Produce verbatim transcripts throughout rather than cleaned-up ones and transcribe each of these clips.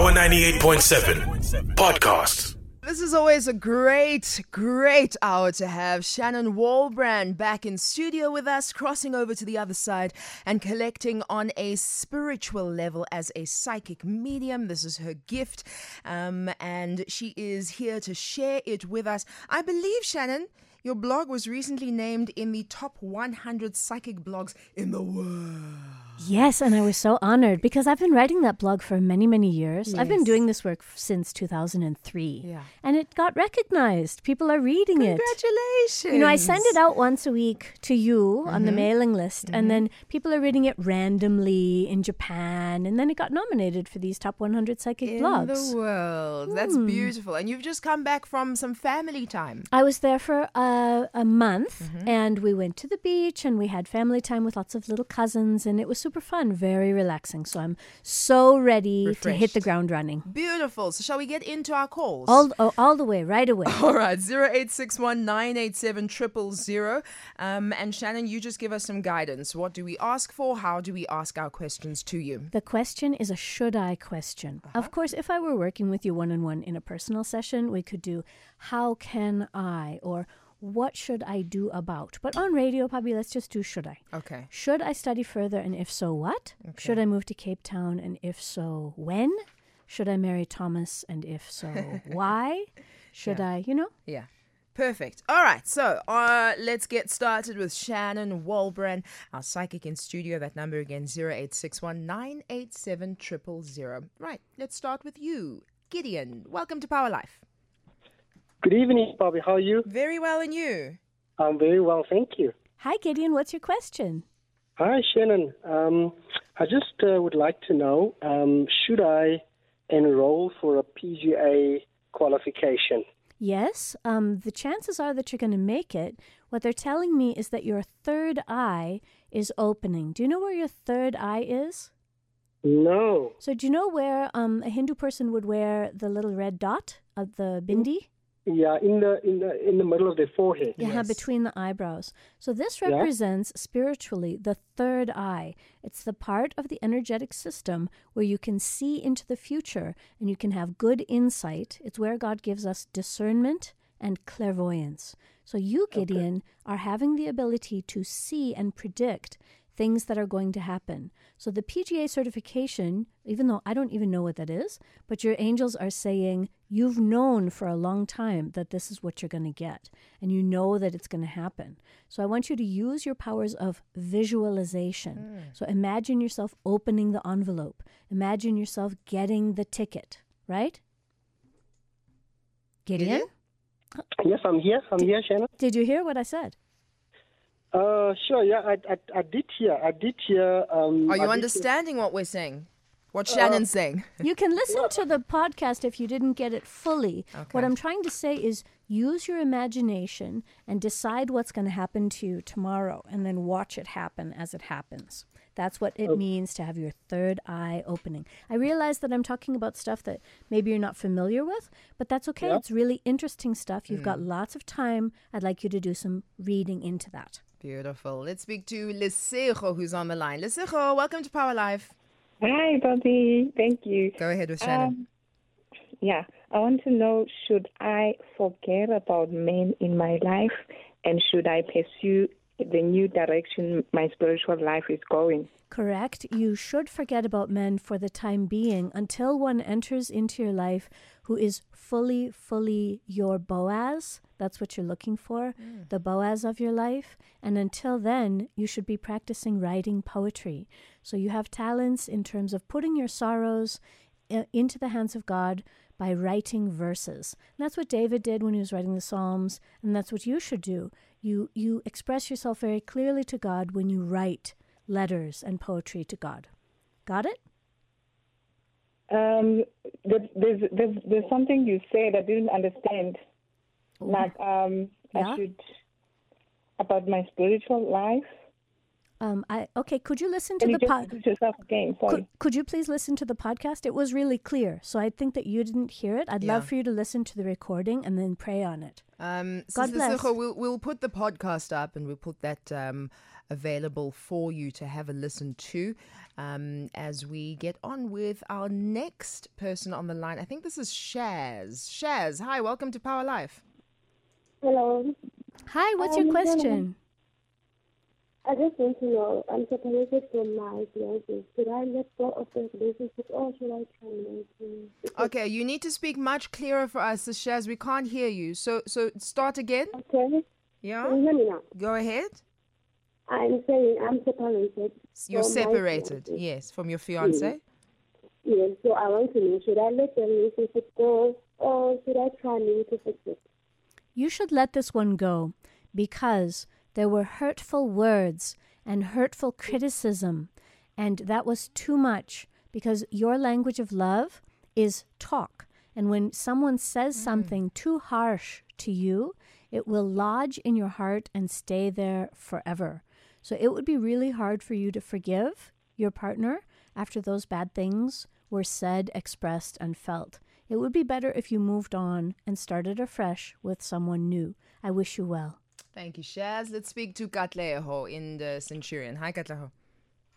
Power ninety-eight point seven Podcast. This is always a great, great hour to have Shannon Walbrand back in studio with us, crossing over to the other side and collecting on a spiritual level as a psychic medium. This is her gift, um, and she is here to share it with us. I believe, Shannon, your blog was recently named in the top one hundred psychic blogs in the world. Yes, and I was so honored because I've been writing that blog for many, many years. Yes. I've been doing this work since two thousand three, yeah. And it got recognized. People are reading Congratulations. it. Congratulations. You know, I send it out once a week to you mm-hmm. on the mailing list, mm-hmm. and then people are reading it randomly in Japan, and then it got nominated for these top one hundred psychic in blogs. In the world. Mm. That's beautiful. And you've just come back from some family time. I was there for a Uh, a month, mm-hmm. and we went to the beach and we had family time with lots of little cousins, and it was super fun, very relaxing. So I'm so ready Refreshed. to hit the ground running. Beautiful. So shall we get into our calls? All oh, all the way, right away. All right, zero eight six one nine eight seven zero zero zero. Um, and Shannon, you just give us some guidance. What do we ask for? How do we ask our questions to you? The question is a should I question. Uh-huh. Of course, if I were working with you one-on-one in a personal session, we could do how can I, or what should I do about? But on radio, Pabi, let's just do should I. Okay. Should I study further, and if so, what? Okay. Should I move to Cape Town, and if so, when? Should I marry Thomas, and if so, why? Should yeah. I, you know? Yeah. Perfect. All right. So uh, let's get started with Shannon Walbrand, our psychic in studio. That number again, zero eight six one nine eight seven zero zero zero. Right. Let's start with you, Gideon. Welcome to Power Life. Good evening, Bobby. How are you? Very well, and you? I'm very well, thank you. Hi, Gideon. What's your question? Hi, Shannon. Um, I just uh, would like to know, um, should I enroll for a P G A qualification? Yes. Um, the chances are that you're going to make it. What they're telling me is that your third eye is opening. Do you know where your third eye is? No. So do you know where um, a Hindu person would wear the little red dot of the bindi? Mm-hmm. Yeah, in the in the in the middle of their forehead. Yeah, yes. Between the eyebrows. So this represents yeah. spiritually the third eye. It's the part of the energetic system where you can see into the future and you can have good insight. It's where God gives us discernment and clairvoyance. So you, Gideon, okay. are having the ability to see and predict things that are going to happen. So the P G A certification, even though I don't even know what that is, but your angels are saying you've known for a long time that this is what you're going to get, and you know that it's going to happen. So I want you to use your powers of visualization. Mm. So imagine yourself opening the envelope. Imagine yourself getting the ticket, right? Gideon? Yes, I'm here. I'm did, here, Shannon. Did you hear what I said? Uh, sure, yeah, I, I, I did hear, I did hear. Um, Are you understanding hear. what we're saying? What Shannon's uh, saying? You can listen to the podcast if you didn't get it fully. Okay. What I'm trying to say is use your imagination and decide what's going to happen to you tomorrow and then watch it happen as it happens. That's what it okay. means to have your third eye opening. I realize that I'm talking about stuff that maybe you're not familiar with, but that's okay. Yeah. It's really interesting stuff. You've mm. got lots of time. I'd like you to do some reading into that. Beautiful. Let's speak to Lesego, who's on the line. Lesego, welcome to Power Life. Hi, Bobby. Thank you. Go ahead with Shannon. Um, yeah. I want to know, should I forget about men in my life, and should I pursue the new direction my spiritual life is going? Correct. You should forget about men for the time being until one enters into your life who is fully, fully your Boaz. That's what you're looking for, mm. the Boaz of your life. And until then, you should be practicing writing poetry. So you have talents in terms of putting your sorrows into the hands of God by writing verses. And that's what David did when he was writing the Psalms, and that's what you should do. You you express yourself very clearly to God when you write letters and poetry to God. Got it? Um, there's, there's, there's, there's something you said I didn't understand. Ooh. Like, um, yeah. I should, about my spiritual life. Um, I okay, could you listen to Can the podcast? Could, could you please listen to the podcast? It was really clear, so I think that you didn't hear it. I'd yeah. love for you to listen to the recording and then pray on it. Um, God bless. We'll, we'll put the podcast up, and we'll put that um, available for you to have a listen to um, as we get on with our next person on the line. I think this is Shaz. Shaz, hi, welcome to Power Life. Hello. Hi, what's um, your question? I just want to know, I'm separated from my fiancé. Should I let go of the relationship or should I terminate? Okay, you need to speak much clearer for us, Shaz. We can't hear you. So so start again. Okay. Yeah. Can you hear me now? Go ahead. I'm saying I'm separated. You're separated, yes, from your fiancé? Yes. Yes, so I want to know, should I let the relationship go or should I try to fix it? You should let this one go because there were hurtful words and hurtful criticism, and that was too much because your language of love is talk. And when someone says mm. something too harsh to you, it will lodge in your heart and stay there forever. So it would be really hard for you to forgive your partner after those bad things were said, expressed, and felt. It would be better if you moved on and started afresh with someone new. I wish you well. Thank you, Shaz. Let's speak to Katleho in the Centurion. Hi, Katleho.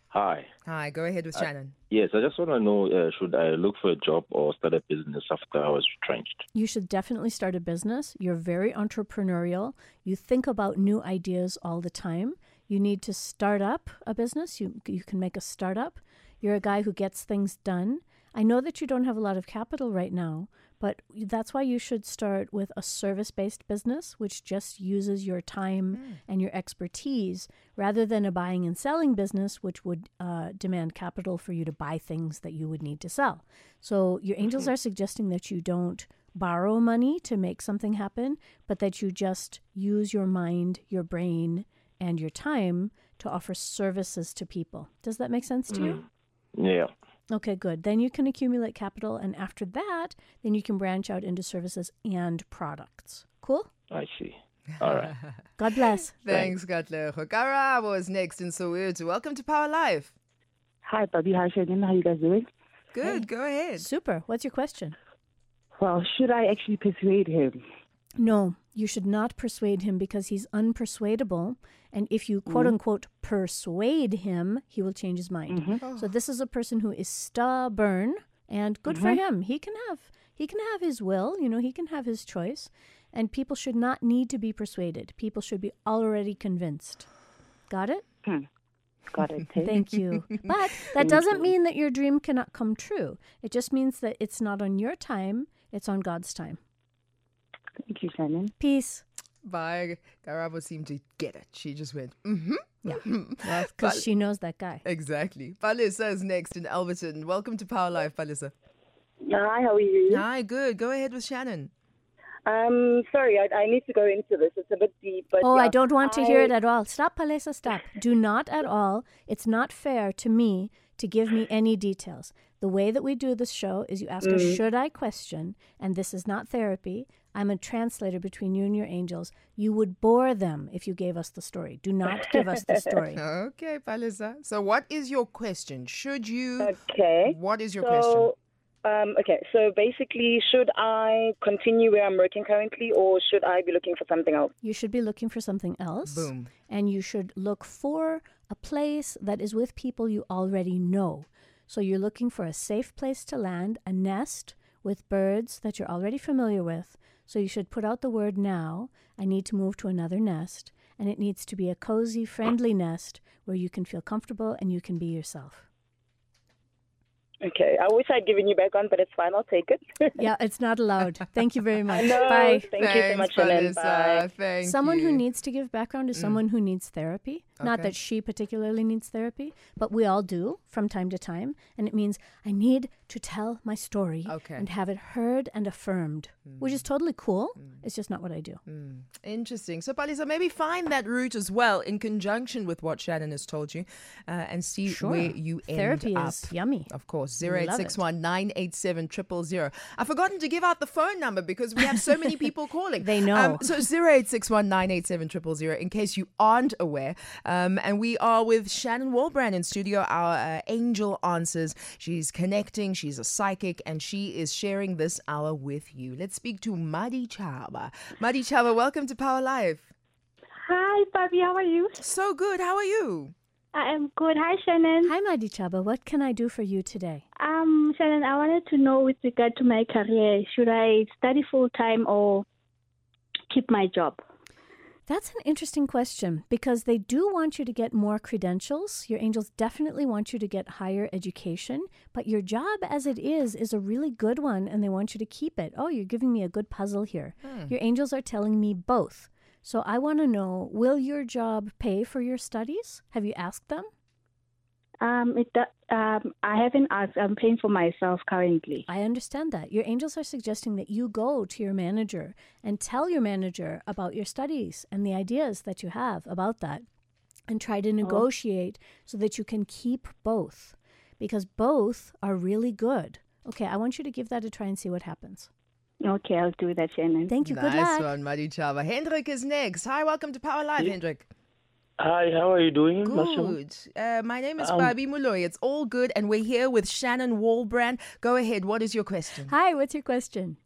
Hi. Hi, go ahead with I, Shannon. Yes, I just want to know, uh, should I look for a job or start a business after I was retrenched? You should definitely start a business. You're very entrepreneurial. You think about new ideas all the time. You need to start up a business. You, you can make a startup. You're a guy who gets things done. I know that you don't have a lot of capital right now, but that's why you should start with a service-based business, which just uses your time mm. and your expertise, rather than a buying and selling business, which would uh, demand capital for you to buy things that you would need to sell. So your angels mm-hmm. are suggesting that you don't borrow money to make something happen, but that you just use your mind, your brain, and your time to offer services to people. Does that make sense to mm. you? Yeah. Okay, good. Then you can accumulate capital, and after that, then you can branch out into services and products. Cool? I see. All right. God bless. Thanks, Katleho. Karabo is next in Soweto. Welcome to Power Life. Hi, Bobby. Hi, Shannon. How you guys doing? Good. Hey. Go ahead. Super. What's your question? Well, should I actually persuade him? No, you should not persuade him because he's unpersuadable. And if you, quote unquote, persuade him, he will change his mind. Mm-hmm. Oh. So this is a person who is stubborn, and good mm-hmm. for him. He can have he can have his will, you know, he can have his choice. And people should not need to be persuaded. People should be already convinced. Got it? Hmm. Got it. Thank you. But that doesn't mean that your dream cannot come true. It just means that it's not on your time, it's on God's time. Thank you, Shannon. Peace. Bye. Karabo seemed to get it. She just went, mm-hmm. Yeah, mm-hmm. That's because she knows that guy. Exactly. Palisa is next in Alberton. Welcome to Power Life, Palisa. Hi, how are you? Hi, good. Go ahead with Shannon. Um, sorry, I, I need to go into this. It's a bit deep. But oh, yeah, I don't want I... to hear it at all. Stop, Palisa, stop. Do not at all. It's not fair to me to give me any details. The way that we do this show is you ask mm. a should I question, and this is not therapy. I'm a translator between you and your angels. You would bore them if you gave us the story. Do not give us the story. Okay, Palisa. So what is your question? Should you... Okay. What is your so, question? Um, okay, so basically, should I continue where I'm working currently or should I be looking for something else? You should be looking for something else. Boom. And you should look for a place that is with people you already know. So you're looking for a safe place to land, a nest with birds that you're already familiar with. So you should put out the word now, I need to move to another nest, and it needs to be a cozy, friendly nest where you can feel comfortable and you can be yourself. Okay, I wish I'd given you back on, but it's fine, I'll take it. Yeah, it's not allowed. Thank you very much. No, bye. Thank Thanks, you so much, Helen. Bye. Thank someone you. Who needs to give background is mm. someone who needs therapy. Okay. Not that she particularly needs therapy, but we all do from time to time. And it means I need to tell my story okay. and have it heard and affirmed, mm. which is totally cool. Mm. It's just not what I do. Mm. Interesting. So, Palisa, maybe find that route as well in conjunction with what Shannon has told you uh, and see sure. where you end therapy up. Therapy is yummy. Of course. zero eight six one nine eight seven zero zero zero. I've forgotten to give out the phone number because we have so many people calling. They know. Um, so zero eight six one nine eight seven zero zero zero in case you aren't aware. Um, and we are with Shannon Walbrand in studio, our uh, angel answers. She's connecting, she's a psychic, and she is sharing this hour with you. Let's speak to Madi Chaba. Madi Chaba, welcome to Power Life. Hi. Hi, Bobby. How are you? So good. How are you? I am good. Hi, Shannon. Hi, Madichaba. What can I do for you today? Um, Shannon, I wanted to know with regard to my career, should I study full-time or keep my job? That's an interesting question because they do want you to get more credentials. Your angels definitely want you to get higher education, but your job as it is is a really good one and they want you to keep it. Oh, you're giving me a good puzzle here. Hmm. Your angels are telling me both. So I want to know, will your job pay for your studies? Have you asked them? Um, it, um, I haven't asked. I'm paying for myself currently. I understand that. Your angels are suggesting that you go to your manager and tell your manager about your studies and the ideas that you have about that and try to negotiate oh. so that you can keep both because both are really good. Okay, I want you to give that a try and see what happens. Okay, I'll do that, Shannon. Thank you. Nice Good luck. Nice one, Madichaba. Hendrik is next. Hi, welcome to Power Live, yeah. Hendrik. Hi, how are you doing? Good. Uh, my name is um, Bobby Molloy. It's all good, and we're here with Shannon Walbrand. Go ahead. What is your question? Hi, what's your question?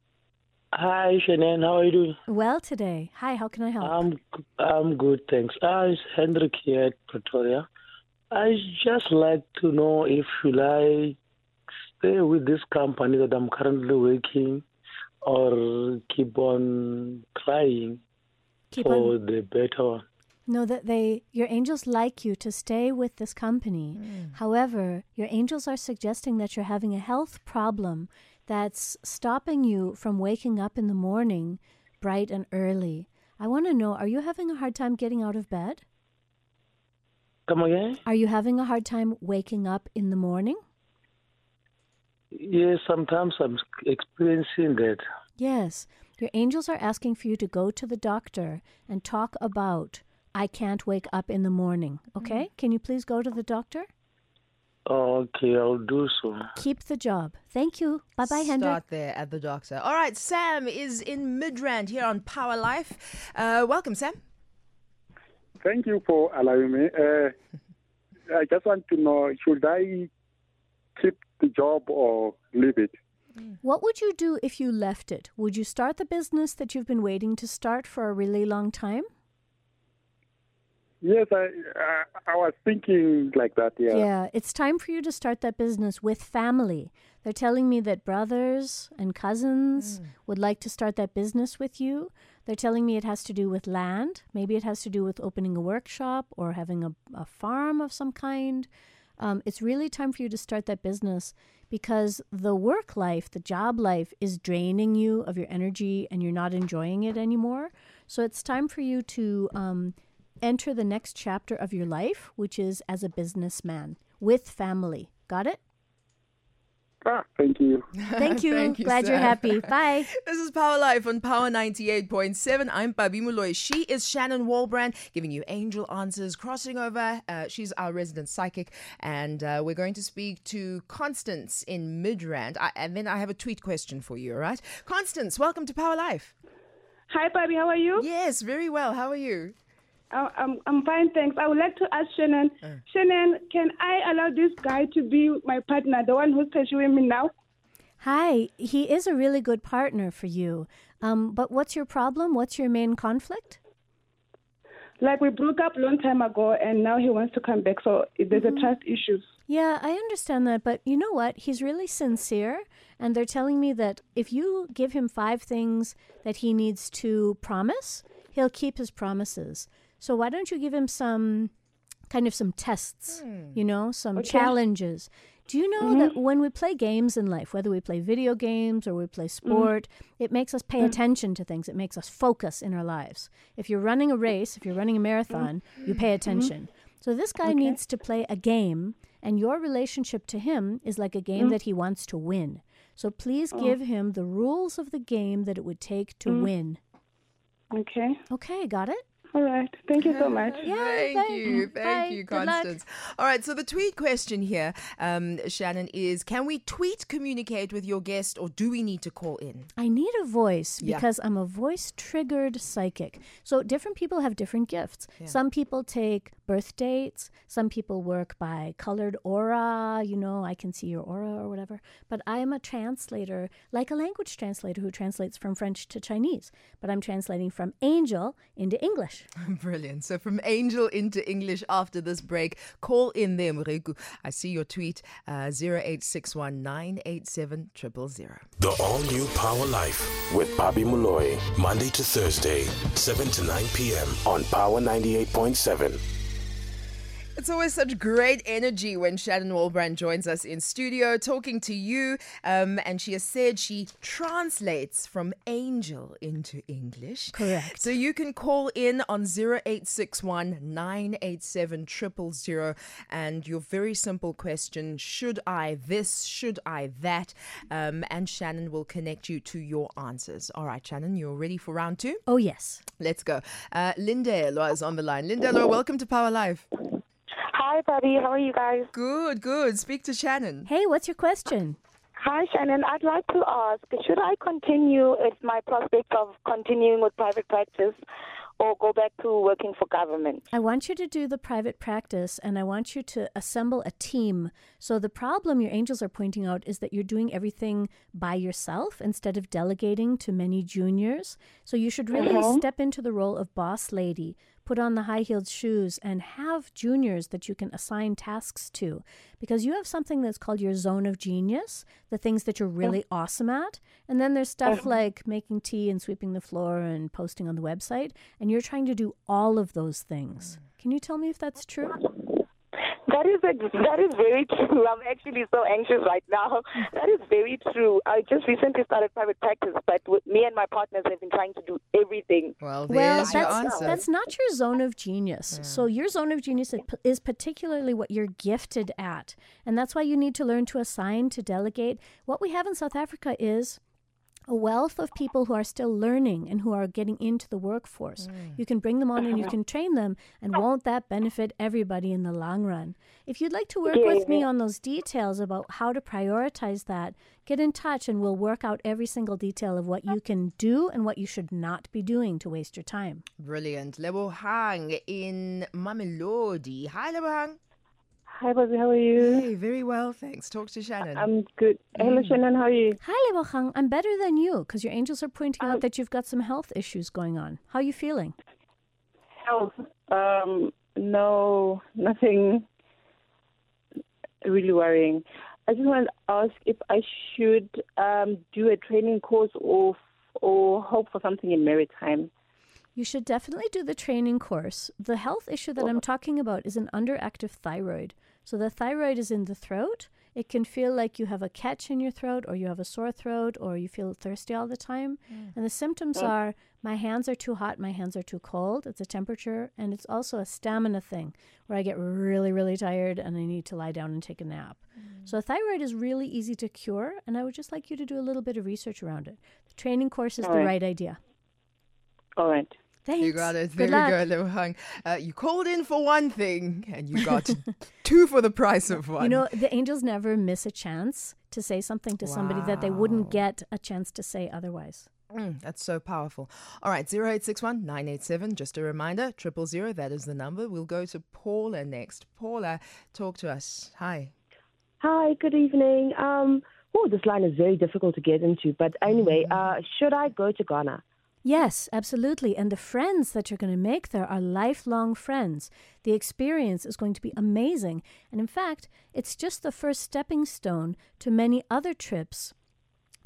Hi, Shannon. How are you doing? Well today. Hi, how can I help? I'm, I'm good, thanks. Uh, it's Hendrik here at Pretoria. I just like to know if should I stay with this company that I'm currently working or keep on trying keep for on. the better one. No, that they your angels like you to stay with this company. Mm. However, your angels are suggesting that you're having a health problem that's stopping you from waking up in the morning bright and early. I want to know, are you having a hard time getting out of bed? Come again? Are you having a hard time waking up in the morning? Yes, sometimes I'm experiencing that. Yes. Your angels are asking for you to go to the doctor and talk about, I can't wake up in the morning. Okay? Mm-hmm. Can you please go to the doctor? Okay, I'll do so. Keep the job. Thank you. Bye-bye, Hendrik. Start there at the doctor. All right, Sam is in Midrand here on Power Life. Uh, welcome, Sam. Thank you for allowing me. Uh, I just want to know, should I keep the job or leave it? What would you do if you left it? Would you start the business that you've been waiting to start for a really long time? Yes, I I, I was thinking like that, yeah. Yeah, it's time for you to start that business with family. They're telling me that brothers and cousins mm. would like to start that business with you. They're telling me it has to do with land. Maybe it has to do with opening a workshop or having a, a farm of some kind. Um, it's really time for you to start that business because the work life, the job life is draining you of your energy and you're not enjoying it anymore. So it's time for you to um, enter the next chapter of your life, which is as a businessman with family. Got it? Ah, thank you. Thank you. Thank you Glad Sam. You're happy. Bye. This is Power Life on Power ninety-eight point seven. I'm Bobby Molloy. She is Shannon Walbrand, giving you angel answers, crossing over. Uh, she's our resident psychic, and uh, we're going to speak to Constance in Midrand. I, and then I have a tweet question for you, all right? Constance, welcome to Power Life. Hi, Bobby. How are you? Yes, very well. How are you? I, I'm, I'm fine, thanks. I would like to ask Shannon, uh. Shannon, can I allow this guy to be my partner, the one who's pursuing me now? Hi, he is a really good partner for you. Um, but what's your problem? What's your main conflict? Like, we broke up a long time ago, and now he wants to come back, so there's mm-hmm. a trust issue. Yeah, I understand that, but you know what? He's really sincere, and they're telling me that if you give him five things that he needs to promise, he'll keep his promises. So why don't you give him some kind of some tests, mm. you know, some okay. challenges. Do you know mm-hmm. that when we play games in life, whether we play video games or we play sport, mm. it makes us pay mm. attention to things. It makes us focus in our lives. If you're running a race, if you're running a marathon, mm. you pay attention. Mm-hmm. So this guy okay. needs to play a game, and your relationship to him is like a game mm. that he wants to win. So please oh. give him the rules of the game that it would take to mm. win. Okay. Okay, got it? All right. Thank you so much. Yeah, thank, thank you. Thank Bye. you, Constance. All right. So the tweet question here, um, Shannon, is can we tweet communicate with your guest or do we need to call in? I need a voice yeah. because I'm a voice-triggered psychic. So different people have different gifts. Yeah. Some people take birth dates. Some people work by colored aura, you know, I can see your aura or whatever. But I am a translator, like a language translator who translates from French to Chinese. But I'm translating from angel into English. Brilliant. So from angel into English after this break. Call in there, Muregu. I see your tweet, uh, zero eight six one nine eight seven zero zero zero. The all-new Power Life with Bobby Molloy, Monday to Thursday, seven to nine p.m. on Power ninety-eight point seven. It's always such great energy when Shannon Walbrand joins us in studio talking to you. Um, and she has said she translates from angel into English. Correct. So you can call in on zero eight six one nine eight seven zero zero zero. And your very simple question, should I this, should I that? Um, and Shannon will connect you to your answers. All right, Shannon, you're ready for round two? Oh, yes. Let's go. Uh, Linda Eloa is on the line. Linda Eloa, welcome to Power Live. Hi, Bobby. How are you guys? Good, good. Speak to Shannon. Hey, what's your question? Hi, Shannon. I'd like to ask, should I continue with my prospect of continuing with private practice or go back to working for government? I want you to do the private practice, and I want you to assemble a team. So the problem your angels are pointing out is that you're doing everything by yourself instead of delegating to many juniors. So you should really mm-hmm. step into the role of boss lady, put on the high-heeled shoes, and have juniors that you can assign tasks to, because you have something that's called your zone of genius, the things that you're really mm-hmm. awesome at. And then there's stuff mm-hmm. like making tea and sweeping the floor and posting on the website, and you're trying to do all of those things. Can you tell me if that's true? That is a, that is very true. I'm actually so anxious right now. That is very true. I just recently started private practice, but with me and my partners have been trying to do everything. Well, there's well, that's, your answer. That's not your zone of genius. Yeah. So your zone of genius is particularly what you're gifted at. And that's why you need to learn to assign, to delegate. What we have in South Africa is a wealth of people who are still learning and who are getting into the workforce. Mm. You can bring them on and you can train them, and won't that benefit everybody in the long run? If you'd like to work yeah. with me on those details about how to prioritize that, get in touch and we'll work out every single detail of what you can do and what you should not be doing to waste your time. Brilliant. Lebohang in Mamelodi. Hi, Lebohang. Hi, Bobby. How are you? Hey, very well, thanks. Talk to Shannon. I'm good. Hello, mm. Shannon. How are you? Hi, Lebohang. I'm better than you, because your angels are pointing um, out that you've got some health issues going on. How are you feeling? Health? Um, no, nothing really worrying. I just wanted to ask if I should um, do a training course or or hope for something in maritime. You should definitely do the training course. The health issue that I'm talking about is an underactive thyroid. So the thyroid is in the throat. It can feel like you have a catch in your throat, or you have a sore throat, or you feel thirsty all the time. Mm. And the symptoms yeah. are, my hands are too hot, my hands are too cold. It's a temperature, and it's also a stamina thing where I get really, really tired and I need to lie down and take a nap. Mm. So thyroid is really easy to cure, and I would just like you to do a little bit of research around it. The training course is all the right, right idea. All right. Thanks. You got it. There we go, Lebohang. Uh, you called in for one thing and you got two for the price of one. You know, the angels never miss a chance to say something to wow. somebody that they wouldn't get a chance to say otherwise. Mm, that's so powerful. All right, zero eight six one nine eight seven. Just a reminder, triple zero. That is the number. We'll go to Paula next. Paula, talk to us. Hi. Hi. Good evening. Um, oh, this line is very difficult to get into. But anyway, uh, should I go to Ghana? Yes, absolutely. And the friends that you're going to make there are lifelong friends. The experience is going to be amazing. And in fact, it's just the first stepping stone to many other trips.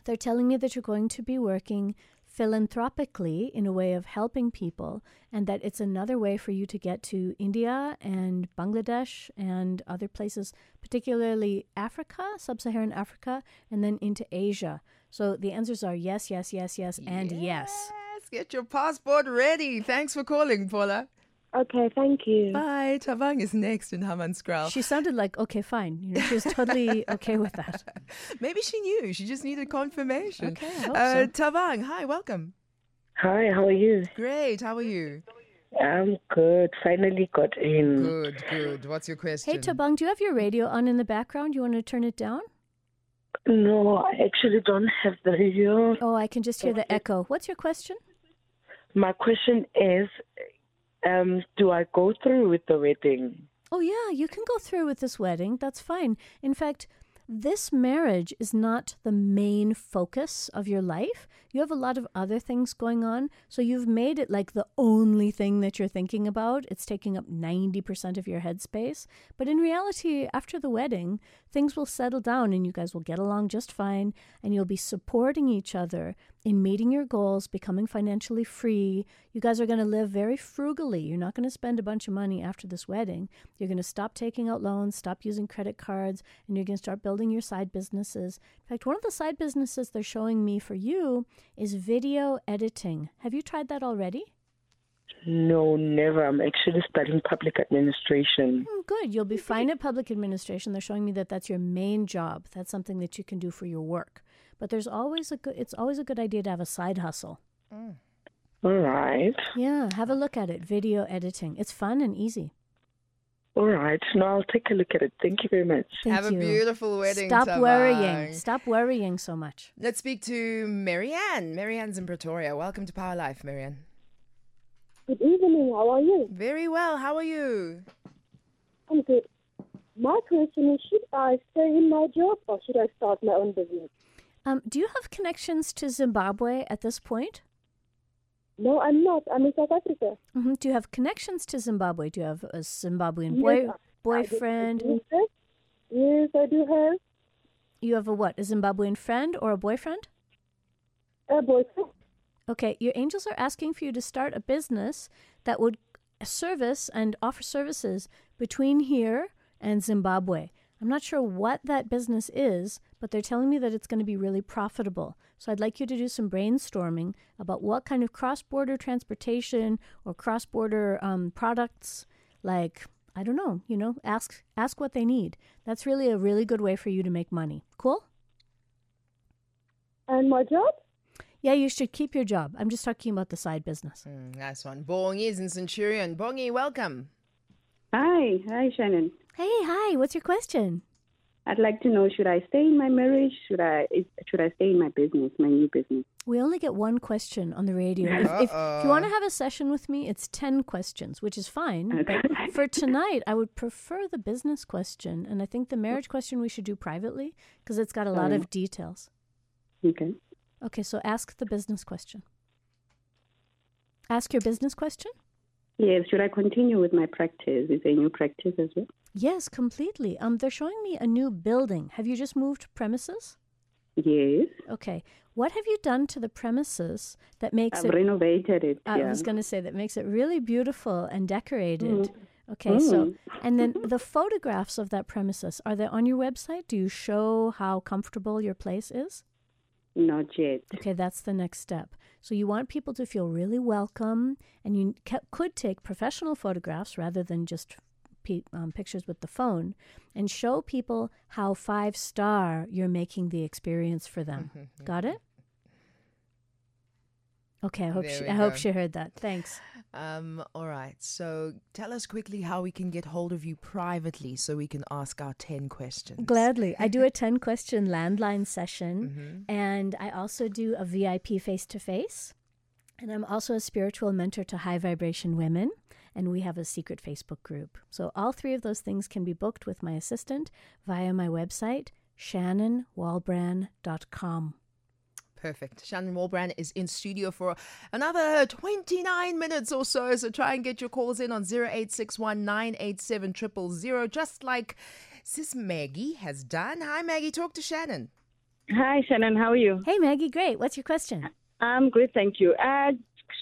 They're telling me that you're going to be working philanthropically in a way of helping people, and that it's another way for you to get to India and Bangladesh and other places, particularly Africa, sub-Saharan Africa, and then into Asia. So the answers are yes, yes, yes, yes, and yes. Yes, get your passport ready. Thanks for calling, Paula. Okay, thank you. Bye. Thabang is next in Hammanskraal. She sounded like, okay, fine. You know, she was totally okay with that. Maybe she knew. She just needed confirmation. Okay, I hope uh, so. Thabang, hi, welcome. Hi, how are you? Great, how are you? I'm good. Finally got in. Good, good. What's your question? Hey, Thabang, do you have your radio on in the background? You want to turn it down? No, I actually don't have the radio. Oh, I can just hear the echo. What's your question? My question is, Um, do I go through with the wedding? Oh, yeah, you can go through with this wedding. That's fine. In fact, this marriage is not the main focus of your life. You have a lot of other things going on. So you've made it like the only thing that you're thinking about. It's taking up ninety percent of your headspace. But in reality, after the wedding, things will settle down and you guys will get along just fine. And you'll be supporting each other in meeting your goals, becoming financially free. You guys are going to live very frugally. You're not going to spend a bunch of money after this wedding. You're going to stop taking out loans, stop using credit cards, and you're going to start building your side businesses. In fact, one of the side businesses they're showing me for you is video editing. Have you tried that already? No, never. I'm actually studying public administration. Mm, good. You'll be fine at public administration. They're showing me that that's your main job. That's something that you can do for your work. But there's always a good, it's always a good idea to have a side hustle. Mm. All right. Yeah, have a look at it. Video editing. It's fun and easy. All right. No, I'll take a look at it. Thank you very much. Thank Have you. A beautiful wedding. Stop Tamang. worrying. Stop worrying so much. Let's speak to Marianne. Marianne's in Pretoria. Welcome to Power Life, Marianne. Good evening. How are you? Very well. How are you? I'm good. My question is, should I stay in my job or should I start my own business? Um, do you have connections to Zimbabwe at this point? No, I'm not. I'm in South Africa. Mm-hmm. Do you have connections to Zimbabwe? Do you have a Zimbabwean boy, yes, boyfriend? I do. Yes, I do have. You have a what? A Zimbabwean friend or a boyfriend? A boyfriend. Okay, your angels are asking for you to start a business that would service and offer services between here and Zimbabwe. I'm not sure what that business is, but they're telling me that it's going to be really profitable. So I'd like you to do some brainstorming about what kind of cross-border transportation or cross-border um, products, like, I don't know, you know, ask ask what they need. That's really a really good way for you to make money. Cool? And my job? Yeah, you should keep your job. I'm just talking about the side business. Mm, nice one. Bongi is in Centurion. Bongi, welcome. Hi. Hi, Shannon. Hey, hi. What's your question? I'd like to know, should I stay in my marriage? Should I should I stay in my business, my new business? We only get one question on the radio. If, if, if you want to have a session with me, it's ten questions, which is fine. Okay. But for tonight, I would prefer the business question. And I think the marriage question we should do privately because it's got a lot of details. Okay. Okay, so ask the business question. Ask your business question. Yes, should I continue with my practice? Is there a new practice as well? Yes, completely. Um, they're showing me a new building. Have you just moved premises? Yes. Okay. What have you done to the premises that makes I've it... I've renovated it, I yeah. was going to say, that makes it really beautiful and decorated. Mm. Okay, mm. so... And then the photographs of that premises, are they on your website? Do you show how comfortable your place is? Not yet. Okay, that's the next step. So you want people to feel really welcome, and you ca- could take professional photographs rather than just p- um, pictures with the phone, and show people how five-star you're making the experience for them. Mm-hmm. Got it? Okay, I hope she, I hope she heard that. Thanks. Um, all right, so tell us quickly how we can get hold of you privately so we can ask our ten questions. Gladly. I do a ten-question landline session, mm-hmm. and I also do a V I P face-to-face, and I'm also a spiritual mentor to high-vibration women, and we have a secret Facebook group. So all three of those things can be booked with my assistant via my website, shannon walbrand dot com. Perfect. Shannon Walbrand is in studio for another twenty-nine minutes or so. So try and get your calls in on zero eight six one nine eight seven zero zero zero, just like Sis Maggie has done. Hi, Maggie. Talk to Shannon. Hi, Shannon. How are you? Hey, Maggie. Great. What's your question? I'm good, thank you. Uh,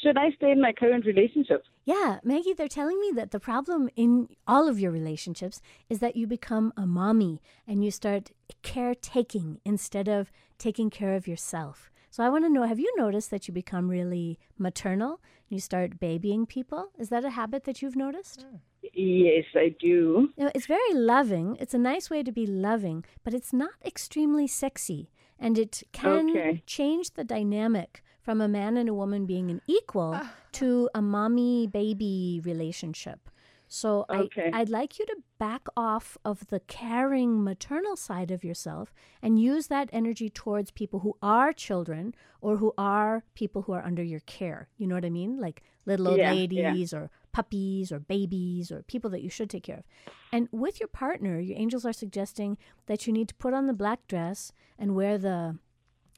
should I stay in my current relationship? Yeah, Maggie, they're telling me that the problem in all of your relationships is that you become a mommy and you start caretaking instead of taking care of yourself. So I want to know, have you noticed that you become really maternal? You start babying people? Is that a habit that you've noticed? Yes, I do. You know, it's very loving. It's a nice way to be loving, but it's not extremely sexy. And it can okay. change the dynamic from a man and a woman being an equal to a mommy-baby relationship. So okay. I, I'd like you to back off of the caring maternal side of yourself and use that energy towards people who are children or who are people who are under your care. You know what I mean? Like little old yeah, ladies yeah. or puppies or babies or people that you should take care of. And with your partner, your angels are suggesting that you need to put on the black dress and wear the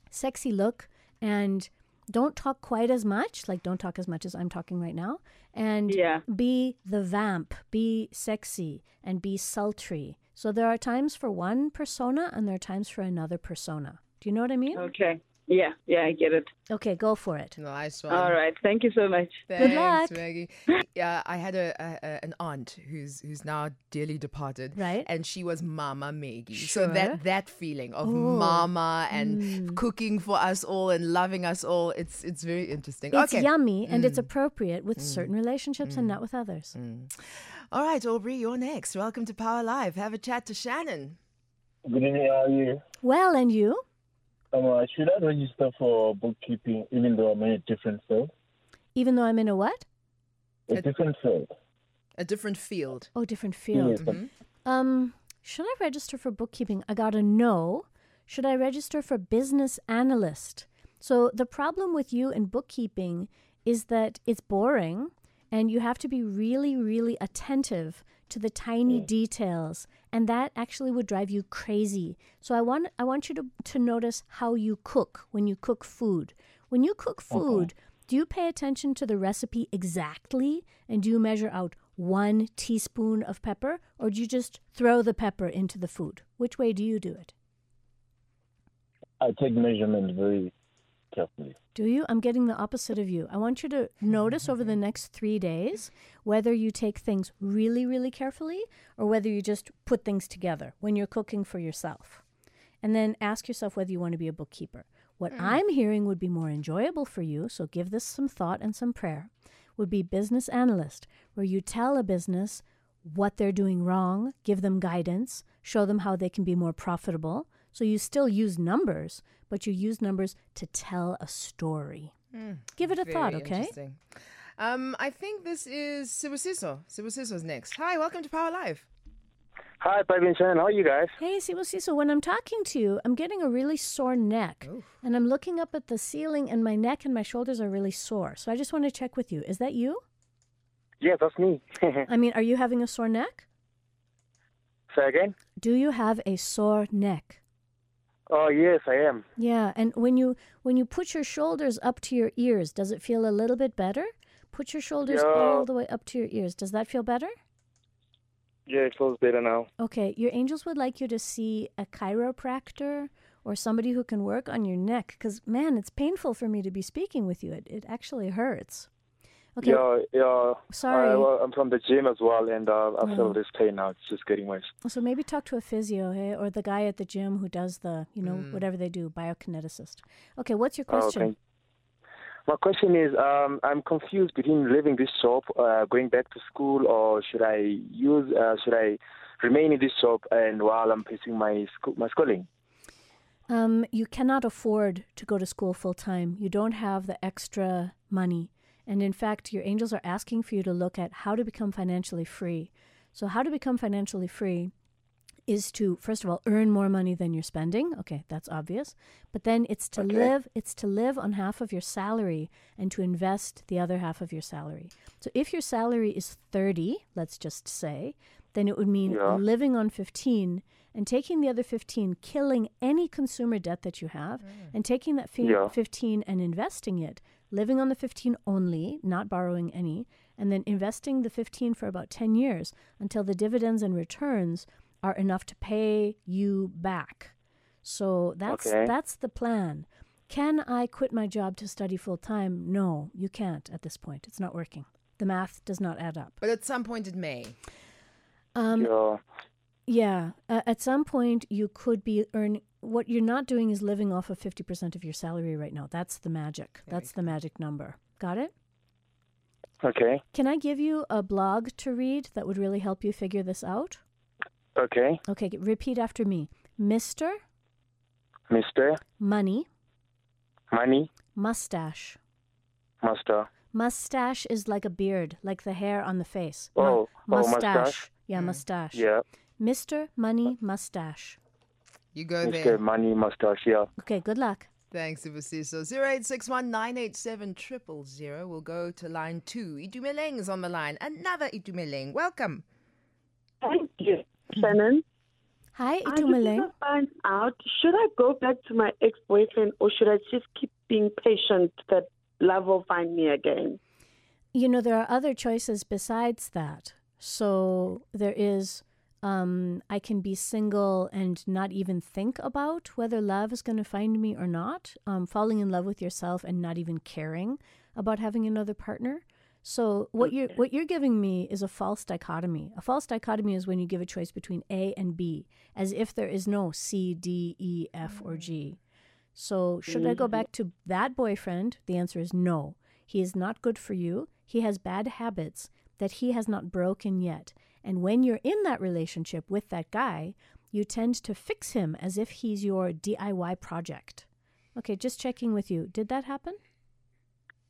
sexy look and don't talk quite as much, like don't talk as much as I'm talking right now, and yeah. be the vamp, be sexy and be sultry. So there are times for one persona and there are times for another persona. Do you know what I mean? Okay. Yeah, yeah, I get it. Okay, go for it. Nice one. All right, thank you so much. Thanks, good luck, Maggie. Yeah, I had a, a an aunt who's who's now dearly departed, right? And she was Mama Maggie. Sure. So that that feeling of Ooh. Mama and mm. cooking for us all and loving us all, it's it's very interesting. It's okay. yummy mm. and it's appropriate with mm. certain relationships mm. and not with others. Mm. All right, Aubrey, you're next. Welcome to Power Live. Have a chat to Shannon. Good evening. How are you? Well, and you? Um, uh, should I register for bookkeeping even though I'm in a different field? Even though I'm in a what? A, a different field. A different field. Oh, different field. Yes. Mm-hmm. Um, should I register for bookkeeping? I got a no. Should I register for business analyst? So the problem with you in bookkeeping is that it's boring and you have to be really, really attentive to the tiny mm. details, and that actually would drive you crazy. So I want I want you to, to notice how you cook when you cook food. When you cook food, okay. do you pay attention to the recipe exactly, and do you measure out one teaspoon of pepper, or do you just throw the pepper into the food? Which way do you do it? I take measurement very carefully. Do you? I'm getting the opposite of you. I want you to notice over the next three days whether you take things really, really carefully or whether you just put things together when you're cooking for yourself. And then ask yourself whether you want to be a bookkeeper. What mm. I'm hearing would be more enjoyable for you, so give this some thought and some prayer, would be business analyst, where you tell a business what they're doing wrong, give them guidance, show them how they can be more profitable. So you still use numbers, but you use numbers to tell a story. Mm, Give it a thought, okay? Um, I think this is Sibusiso. Sibusiso's next. Hi, welcome to Power Live. Hi, Bobby and Shannon. How are you guys? Hey, Sibusiso. When I'm talking to you, I'm getting a really sore neck. Oof. And I'm looking up at the ceiling, and my neck and my shoulders are really sore. So I just want to check with you. Is that you? Yeah, that's me. I mean, are you having a sore neck? Say again? Do you have a sore neck? Oh, yes, I am. Yeah, and when you when you put your shoulders up to your ears, does it feel a little bit better? Put your shoulders yeah. all the way up to your ears. Does that feel better? Yeah, it feels better now. Okay, your angels would like you to see a chiropractor or somebody who can work on your neck because, man, it's painful for me to be speaking with you. It it actually hurts. Okay. Yeah, yeah. Sorry. I, well, I'm from the gym as well, and uh, I feel oh. this pain now. It's just getting worse. So maybe talk to a physio, hey, or the guy at the gym who does the, you know, mm. whatever they do, biokineticist. Okay, what's your question? Oh, okay. My question is, um, I'm confused between leaving this job, uh, going back to school, or should I use, uh, should I remain in this job and while I'm pursuing my sco- my schooling? Um, you cannot afford to go to school full time. You don't have the extra money. And in fact, your angels are asking for you to look at how to become financially free. So how to become financially free is to, first of all, earn more money than you're spending. Okay, that's obvious. But then it's to okay. live, it's to live on half of your salary and to invest the other half of your salary. So if your salary is thirty, let's just say, then it would mean yeah. living on fifteen and taking the other fifteen, killing any consumer debt that you have, mm. and taking that fi- yeah. fifteen and investing it, living on the fifteen only, not borrowing any, and then investing the fifteen for about ten years until the dividends and returns are enough to pay you back. So that's okay. that's the plan. Can I quit my job to study full-time? No, you can't at this point. It's not working. The math does not add up. But at some point it may. Um, yeah. Yeah. Uh, at some point you could be earning... What you're not doing is living off of fifty percent of your salary right now. That's the magic. That's the magic number. Got it? Okay. Can I give you a blog to read that would really help you figure this out? Okay. Okay, repeat after me. Mister Mister Money. Money. Mustache. Mustache. Mustache is like a beard, like the hair on the face. Oh, Mu- oh mustache. mustache. Yeah, mm. mustache. Yeah. Mister Money Mustache. You go Mister there. Mister Money Mustache, yeah. Okay, good luck. Thanks, Sibusiso. zero eight six one nine eight seven zero zero zero. We'll go to line two. Itumeleng is on the line. Another Itumeleng. Welcome. Thank you, Shannon. Hi, Itumeleng. I want to find out, should I go back to my ex-boyfriend or should I just keep being patient that love will find me again? You know, there are other choices besides that. So there is... Um, I can be single and not even think about whether love is going to find me or not. Um, falling in love with yourself and not even caring about having another partner. So what okay. you're what you're giving me is a false dichotomy. A false dichotomy is when you give a choice between A and B, as if there is no C, D, E, F, mm-hmm. or G. So should mm-hmm. I go back to that boyfriend? The answer is no. He is not good for you. He has bad habits that he has not broken yet. And when you're in that relationship with that guy, you tend to fix him as if he's your D I Y project. Okay, just checking with you. Did that happen?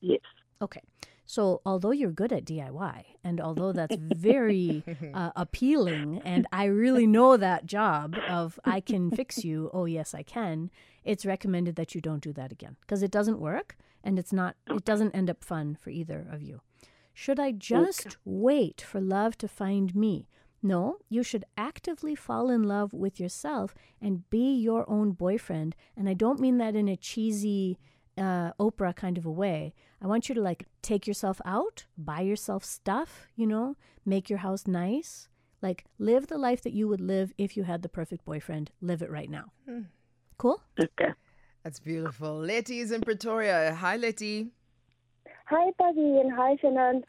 Yes. Okay. So although you're good at D I Y, and although that's very uh, appealing, and I really know that job of I can fix you, oh yes, I can, it's recommended that you don't do that again because it doesn't work and it's not. It doesn't end up fun for either of you. Should I just okay. wait for love to find me? No, you should actively fall in love with yourself and be your own boyfriend. And I don't mean that in a cheesy uh, Oprah kind of a way. I want you to like take yourself out, buy yourself stuff, you know, make your house nice. Like live the life that you would live if you had the perfect boyfriend. Live it right now. Hmm. Cool? Okay. That's beautiful. Letty is in Pretoria. Hi, Letty. Hi, Bobby, and hi, Shannon.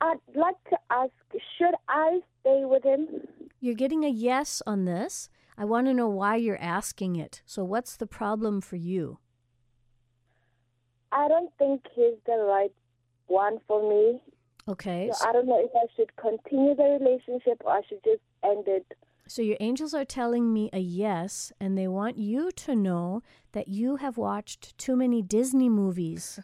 I'd like to ask, should I stay with him? You're getting a yes on this. I want to know why you're asking it. So what's the problem for you? I don't think he's the right one for me. Okay. So I don't know if I should continue the relationship or I should just end it. So your angels are telling me a yes, and they want you to know that you have watched too many Disney movies.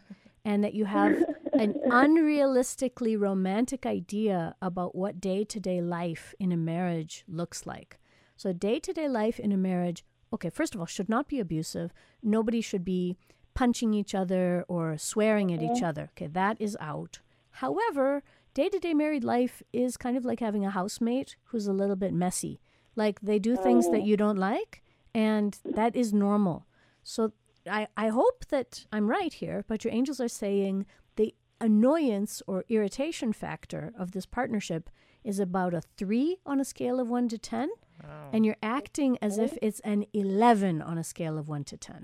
And that you have an unrealistically romantic idea about what day-to-day life in a marriage looks like. So day-to-day life in a marriage, okay, first of all, should not be abusive. Nobody should be punching each other or swearing at each other. Okay, that is out. However, day-to-day married life is kind of like having a housemate who's a little bit messy. Like they do things that you don't like, and that is normal. So I, I hope that I'm right here, but your angels are saying the annoyance or irritation factor of this partnership is about a three on a scale of one to ten, wow. and you're acting as if it's an eleven on a scale of one to ten.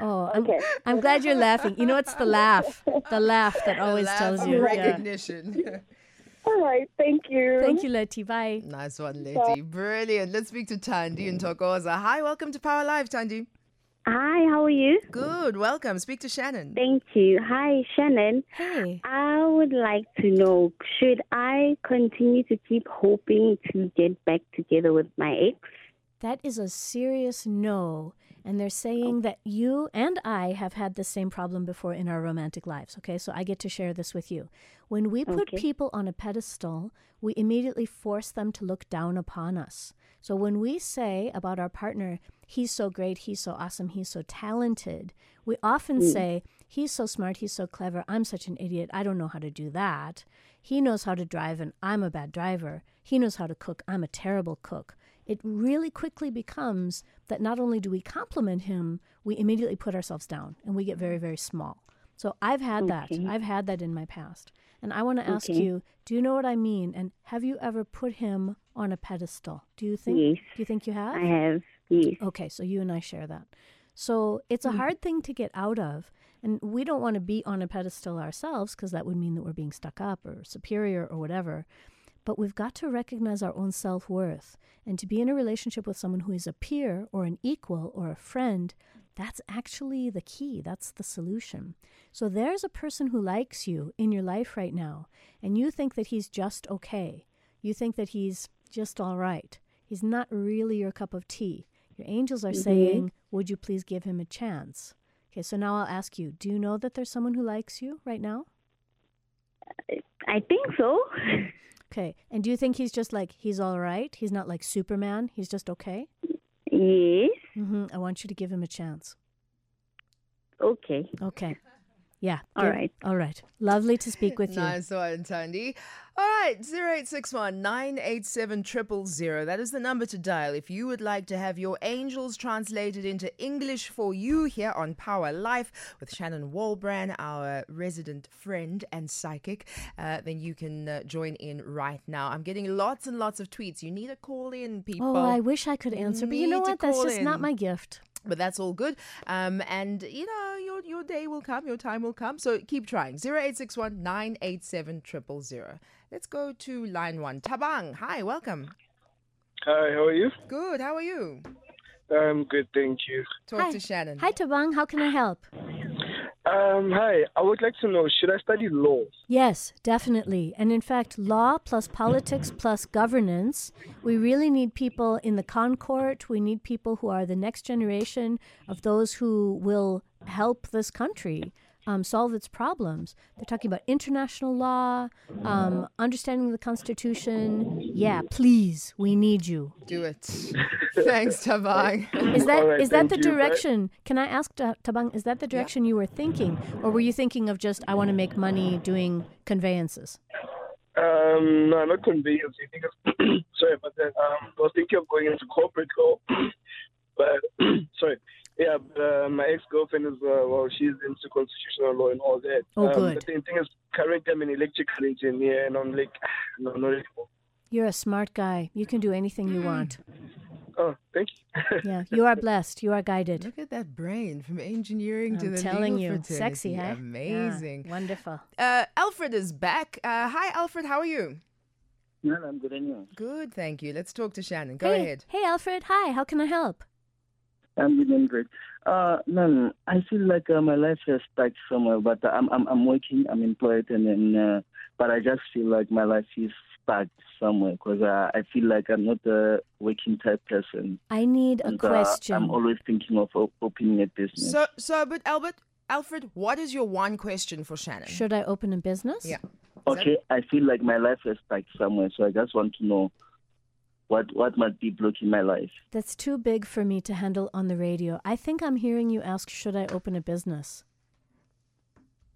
Oh, I'm, okay. I'm glad you're laughing. You know, it's the laugh, the laugh that always laugh tells you. Recognition. Yeah. All right, thank you. Thank you, Letty. Bye. Nice one, Letty. Brilliant. Let's speak to Tandi in Tokoza. Hi, welcome to Power Live, Tandi. Hi, how are you? Good, welcome. Speak to Shannon. Thank you. Hi, Shannon. Hey. I would like to know, should I continue to keep hoping to get back together with my ex? That is a serious no. And they're saying oh. that you and I have had the same problem before in our romantic lives. Okay, so I get to share this with you. When we put okay. people on a pedestal, we immediately force them to look down upon us. So when we say about our partner, he's so great, he's so awesome, he's so talented, we often mm. say, he's so smart, he's so clever, I'm such an idiot, I don't know how to do that. He knows how to drive and I'm a bad driver. He knows how to cook, I'm a terrible cook. It really quickly becomes that not only do we compliment him, we immediately put ourselves down and we get very, very small. So I've had okay. that. I've had that in my past. And I want to ask okay. you, do you know what I mean? And have you ever put him on a pedestal? Do you think? Yes. Do you think you have? I have, yes. Okay, so you and I share that. So it's a mm-hmm. hard thing to get out of. And we don't want to be on a pedestal ourselves because that would mean that we're being stuck up or superior or whatever. But we've got to recognize our own self-worth. And to be in a relationship with someone who is a peer or an equal or a friend, that's actually the key. That's the solution. So there's a person who likes you in your life right now, and you think that he's just okay. You think that he's just all right. He's not really your cup of tea. Your angels are mm-hmm. saying, would you please give him a chance? Okay, so now I'll ask you, do you know that there's someone who likes you right now? I think so. Okay. And do you think he's just like, he's all right? He's not like Superman? He's just okay? Yes. Mm-hmm. I want you to give him a chance. Okay. Okay. Yeah. All right. All right. Lovely to speak with you. Nice one, Tandy. All right. zero eight six one nine eight seven zero zero zero. That is the number to dial if you would like to have your angels translated into English for you here on Power Life with Shannon Walbrand, our resident friend and psychic. Uh, then you can uh, join in right now. I'm getting lots and lots of tweets. You need a call in, people. Oh, I wish I could answer, but you know what? That's just not my gift. But that's all good. Um, and, you know, your your day will come. Your time will come. So keep trying. zero eight six one nine eight seven zero zero zero. Let's go to line one. Tabang, hi, welcome. Hi, how are you? Good, how are you? I'm good, thank you. Talk hi. to Shannon. Hi, Tabang, how can I help? Um, hi, I would like to know, should I study law? Yes, definitely. And in fact, law plus politics plus governance, we really need people in the Concourt. We need people who are the next generation of those who will help this country um, solve its problems. They're talking about international law, um, understanding the Constitution. Yeah, please, we need you. Do it. Thanks, Tabang. Is that right, is that the you, direction? But... Can I ask, Tabang, is that the direction yeah. you were thinking? Or were you thinking of just, I want to make money doing conveyances? Um, no, not conveyances. Sorry about that. Um, I was thinking of going into corporate law. But, sorry. Yeah, but uh, my ex-girlfriend is, uh, well, she's into constitutional law and all that. Oh, um, good. But the thing is, currently I'm an electrical engineer, and I'm like, no, not really. You're a smart guy. You can do anything you want. Oh, thank you. Yeah, you are blessed. You are guided. Look at that brain from engineering I'm to the telling legal you, fraternity. Sexy, huh? Amazing, yeah, wonderful. Uh, Alfred is back. Uh, hi, Alfred. How are you? No, I'm good. And you? Good, thank you. Let's talk to Shannon. Go hey. ahead. Hey, Alfred. Hi. How can I help? I'm good. I'm great. Uh, no, no, I feel like uh, my life has stuck somewhere, but I'm I'm I'm working. I'm employed, and then uh, but I just feel like my life is stuck somewhere because uh, I feel like I'm not a working type person. I need a and, question. Uh, I'm always thinking of opening a business. So, so, but Albert, Alfred, what is your one question for Shannon? Should I open a business? Yeah. Is okay, that... I feel like my life is stuck somewhere, so I just want to know what what might be blocking my life. That's too big for me to handle on the radio. I think I'm hearing you ask, should I open a business?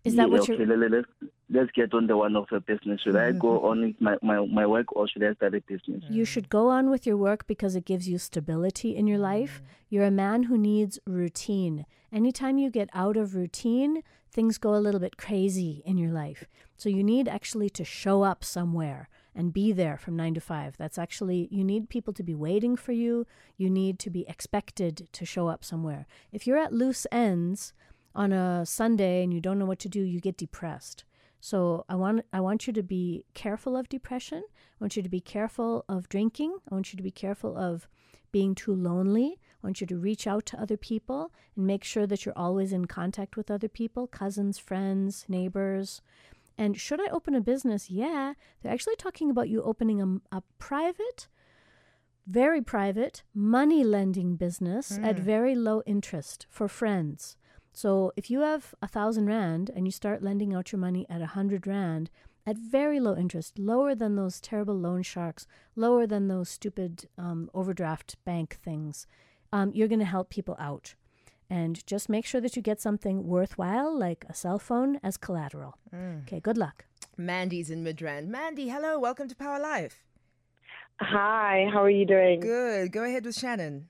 Is that yeah, what okay, you're... Let's, let's get on the one of a business. Should mm-hmm. I go on with my, my, my work or should I start a business? You should go on with your work because it gives you stability in your life. Mm-hmm. You're a man who needs routine. Anytime you get out of routine, things go a little bit crazy in your life. So you need actually to show up somewhere and be there from nine to five. That's actually, you need people to be waiting for you. You need to be expected to show up somewhere. If you're at loose ends on a Sunday and you don't know what to do, you get depressed. So I want I want you to be careful of depression. I want you to be careful of drinking. I want you to be careful of being too lonely. I want you to reach out to other people and make sure that you're always in contact with other people, cousins, friends, neighbors. And should I open a business? Yeah. They're actually talking about you opening a, a private, very private, money lending business mm. at very low interest for friends. So if you have a thousand rand and you start lending out your money at a hundred rand at very low interest, lower than those terrible loan sharks, lower than those stupid um, overdraft bank things, um, you're going to help people out. And just make sure that you get something worthwhile, like a cell phone, as collateral. Mm. Okay, good luck. Mandy's in Midrand. Mandy, hello. Welcome to Power Life. Hi, how are you doing? Good. Go ahead with Shannon.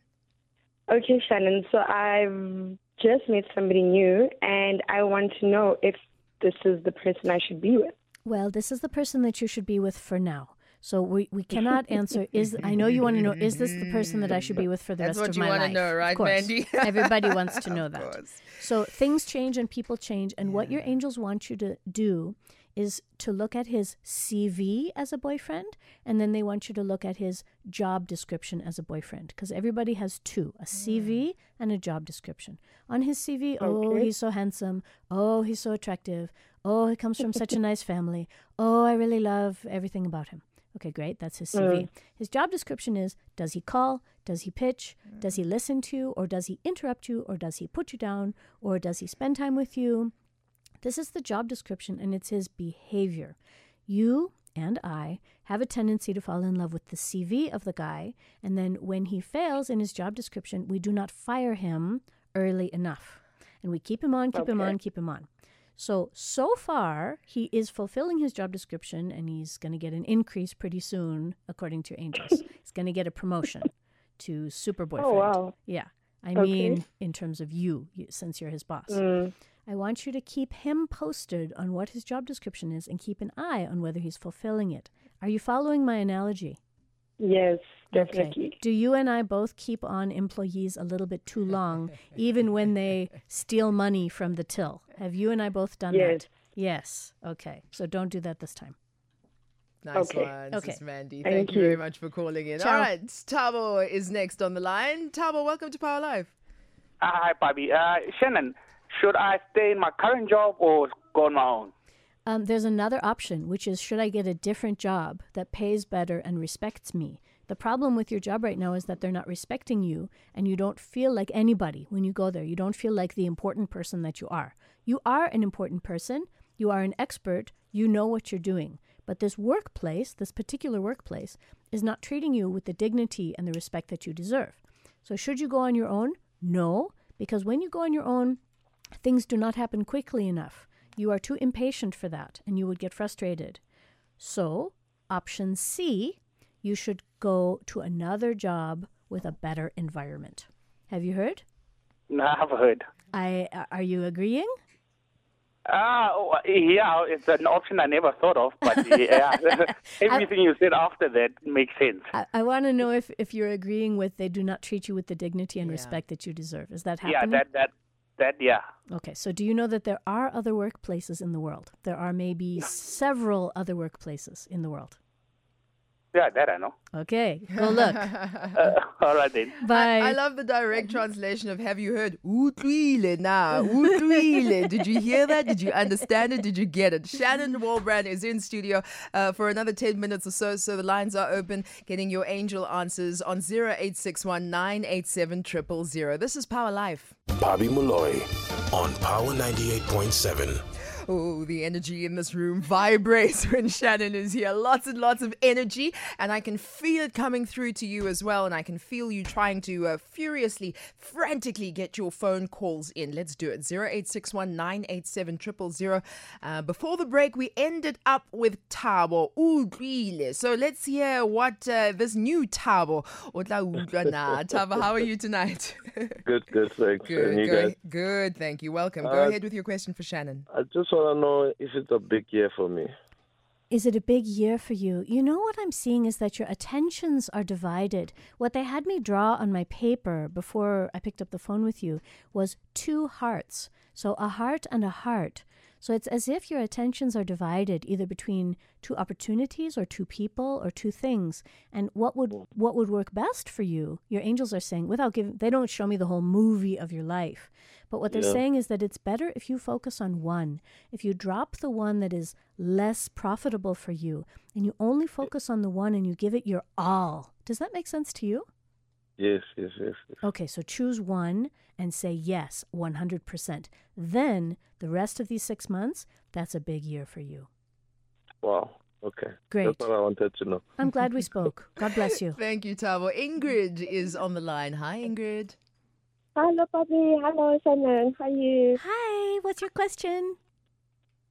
Okay, Shannon. So I've just met somebody new, and I want to know if this is the person I should be with. Well, this is the person that you should be with for now. So we, we cannot answer, is I know you want to know, is this the person that I should be with for the That's rest of my life? That's what you want to know, right, Mandy? Everybody wants to know that. So things change and people change. And yeah. what your angels want you to do is to look at his C V as a boyfriend. And then they want you to look at his job description as a boyfriend. Because everybody has two, a C V and a job description. On his C V, okay. oh, he's so handsome. Oh, he's so attractive. Oh, he comes from such a nice family. Oh, I really love everything about him. Okay, great. That's his C V. Mm. His job description is, does he call? Does he pitch? Mm. Does he listen to you? Or does he interrupt you? Or does he put you down? Or does he spend time with you? This is the job description, and it's his behavior. You and I have a tendency to fall in love with the C V of the guy, and then when he fails in his job description, we do not fire him early enough. And we keep him on, keep okay. him on, keep him on. So, so far, he is fulfilling his job description, and he's going to get an increase pretty soon, according to Angels. He's going to get a promotion to super boyfriend. Oh, wow. Yeah. I okay. mean, in terms of you, you, since you're his boss. Mm. I want you to keep him posted on what his job description is and keep an eye on whether he's fulfilling it. Are you following my analogy? Yes, definitely. Okay. Do you and I both keep on employees a little bit too long, even when they steal money from the till? Have you and I both done yes. that? Yes. Okay. So don't do that this time. Nice okay. one, okay. Sis Mandy. Thank, Thank you. you very much for calling in. Ciao. All right, Tabo is next on the line. Tabo, welcome to Power Live. Uh, hi, Bobby. Uh, Shannon, should I stay in my current job or go on my own? Um, there's another option, which is, should I get a different job that pays better and respects me? The problem with your job right now is that they're not respecting you, and you don't feel like anybody when you go there. You don't feel like the important person that you are. You are an important person. You are an expert. You know what you're doing. But this workplace, this particular workplace, is not treating you with the dignity and the respect that you deserve. So should you go on your own? No, because when you go on your own, things do not happen quickly enough. You are too impatient for that, and you would get frustrated. So option C, you should go to another job with a better environment. Have you heard? No, I have heard. I, are you agreeing? Ah, uh, yeah, it's an option I never thought of, but yeah, everything I, you said after that makes sense. I, I want to know if, if you're agreeing with they do not treat you with the dignity and yeah. respect that you deserve. Is that happening? Yeah, that, that, that, yeah. Okay, so do you know that there are other workplaces in the world? There are maybe several other workplaces in the world. Yeah, that I know. Okay, go look. uh, all right then. Bye. I, I love the direct translation of "Have you heard?" Utlwile na, utlwile. Did you hear that? Did you understand it? Did you get it? Shannon Walbrand is in studio uh, for another ten minutes or so. So the lines are open. Getting your angel answers on zero eight six one nine eight seven triple zero. This is Power Life. Bobby Molloy on Power ninety eight point seven. Oh, the energy in this room vibrates when Shannon is here. Lots and lots of energy, and I can feel it coming through to you as well, and I can feel you trying to uh, furiously, frantically get your phone calls in. Let's do it. zero eight six one nine eight seven triple zero. Uh, before the break, we ended up with Tabo. So let's hear what uh, this new Tabo. Tabo, how are you tonight? Good, good, thanks. Good, and you guys? Good, thank you. Welcome. Go uh, ahead with your question for Shannon. I just I don't know if it's a big year for me. Is it a big year for you? You know what I'm seeing is that your attentions are divided. What they had me draw on my paper before I picked up the phone with you was two hearts. So a heart and a heart. So it's as if your attentions are divided either between two opportunities or two people or two things. And what would what would work best for you, your angels are saying, without giving, they don't show me the whole movie of your life. But what they're yeah. saying is that it's better if you focus on one. If you drop the one that is less profitable for you and you only focus on the one and you give it your all. Does that make sense to you? Yes, yes, yes, yes. Okay, so choose one and say yes, one hundred percent. Then the rest of these six months, that's a big year for you. Wow, okay. Great. That's what I wanted to know. I'm glad we spoke. God bless you. Thank you, Tabo. Ingrid is on the line. Hi, Ingrid. Hello, Bobby. Hello, Shannon. How are you? Hi, what's your question?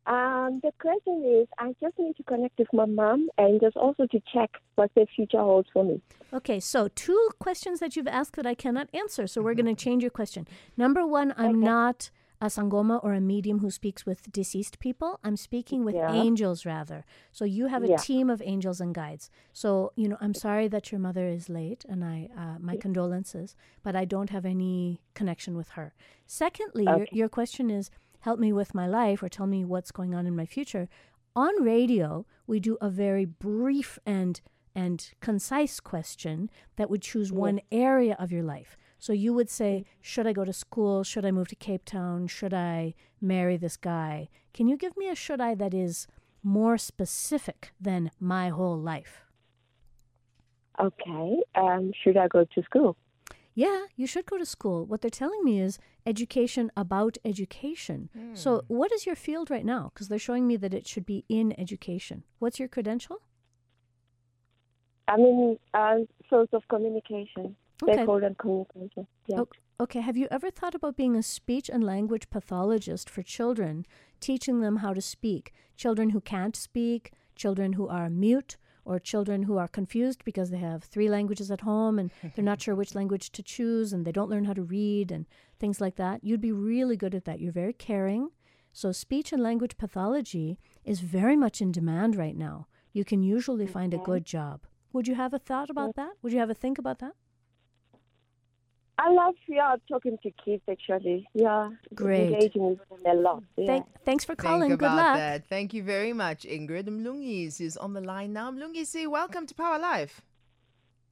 Um, the question is, I just need to connect with my mom and just also to check what the future holds for me. Okay, so two questions that you've asked that I cannot answer, so we're going to change your question. Number one, I'm okay. not a sangoma or a medium who speaks with deceased people. I'm speaking with yeah. angels, rather. So you have a yeah. team of angels and guides. So, you know, I'm sorry that your mother is late, and I uh, my condolences, but I don't have any connection with her. Secondly, okay. your, your question is, help me with my life or tell me what's going on in my future. On radio, we do a very brief and and concise question that would choose one area of your life. So you would say, should I go to school? Should I move to Cape Town? Should I marry this guy? Can you give me a should I that is more specific than my whole life? Okay. Um, should I go to school? yeah, you should go to school. What they're telling me is education about education. Mm. So what is your field right now? Because they're showing me that it should be in education. What's your credential? I'm in uh, fields of communication, okay. Stakeholder communication. Yeah. Okay. Okay, have you ever thought about being a speech and language pathologist for children, teaching them how to speak? Children who can't speak, children who are mute, or children who are confused because they have three languages at home and they're not sure which language to choose and they don't learn how to read and things like that. You'd be really good at that. You're very caring. So speech and language pathology is very much in demand right now. You can usually okay. find a good job. Would you have a thought about that? Would you have a think about that? I love yeah, talking to kids, actually. Yeah. Great. Engaging with them a lot. Yeah. Thank, thanks for calling. Think Good about luck. That. Thank you very much, Ingrid. Mlungisi is on the line now. Mlungisi, welcome to Power Life.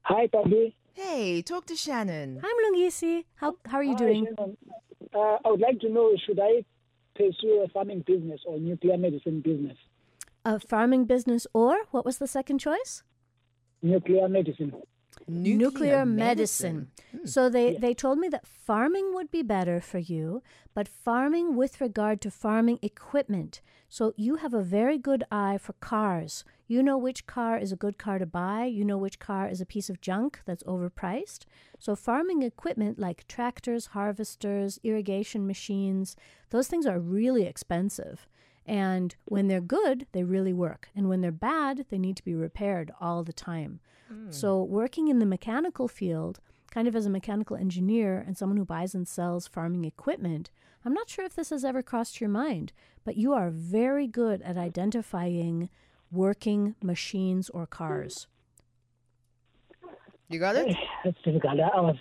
Hi, Bobby. Hey, talk to Shannon. Hi, Mlungisi. How, how are you Hi, doing? Uh, I would like to know, should I pursue a farming business or nuclear medicine business? A farming business or? What was the second choice? Nuclear medicine. Nuclear, Nuclear medicine. medicine. Mm. So they, yeah. they told me that farming would be better for you, but farming with regard to farming equipment. So you have a very good eye for cars. You know which car is a good car to buy. You know which car is a piece of junk that's overpriced. So farming equipment like tractors, harvesters, irrigation machines, those things are really expensive. And when they're good, they really work. And when they're bad, they need to be repaired all the time. Mm. So working in the mechanical field, kind of as a mechanical engineer and someone who buys and sells farming equipment, I'm not sure if this has ever crossed your mind, but you are very good at identifying working machines or cars. You got it? That's difficult. I was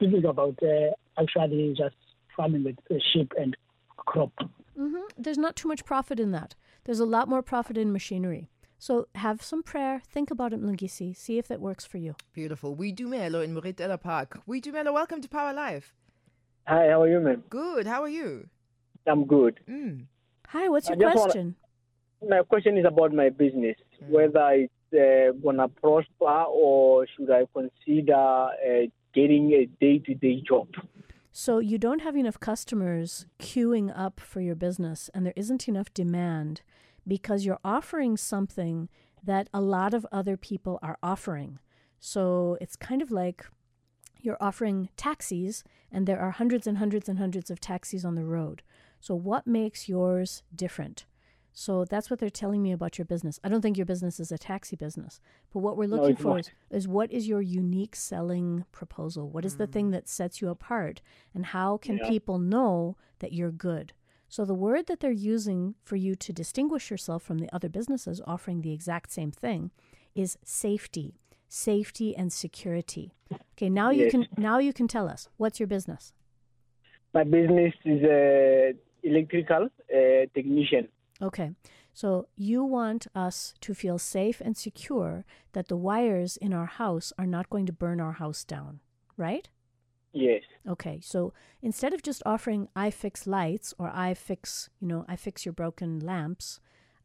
thinking about uh, actually just farming with uh, sheep and crop. Mm-hmm. There's not too much profit in that. There's a lot more profit in machinery. So have some prayer. Think about it, Mlungisi. See if that works for you. Beautiful. We do Melo in Moritella Park. We do Melo. Welcome to Power Life. Hi, how are you, ma'am? Good. How are you? I'm good. Mm. Hi, what's I your question? Wanna, my question is about my business, mm. whether it's uh, going to prosper or should I consider uh, getting a day-to-day job. So you don't have enough customers queuing up for your business and there isn't enough demand because you're offering something that a lot of other people are offering. So it's kind of like you're offering taxis and there are hundreds and hundreds and hundreds of taxis on the road. So what makes yours different? So that's what they're telling me about your business. I don't think your business is a taxi business, but what we're looking no, for is, is what is your unique selling proposal? What is mm. the thing that sets you apart? And how can yeah. people know that you're good? So the word that they're using for you to distinguish yourself from the other businesses offering the exact same thing is safety, safety and security. Okay, now yes. you can now you can tell us, what's your business? My business is an electrical uh, technician. Okay, so you want us to feel safe and secure that the wires in our house are not going to burn our house down, right? Yes. Okay, so instead of just offering I fix lights or I fix, you know, I fix your broken lamps,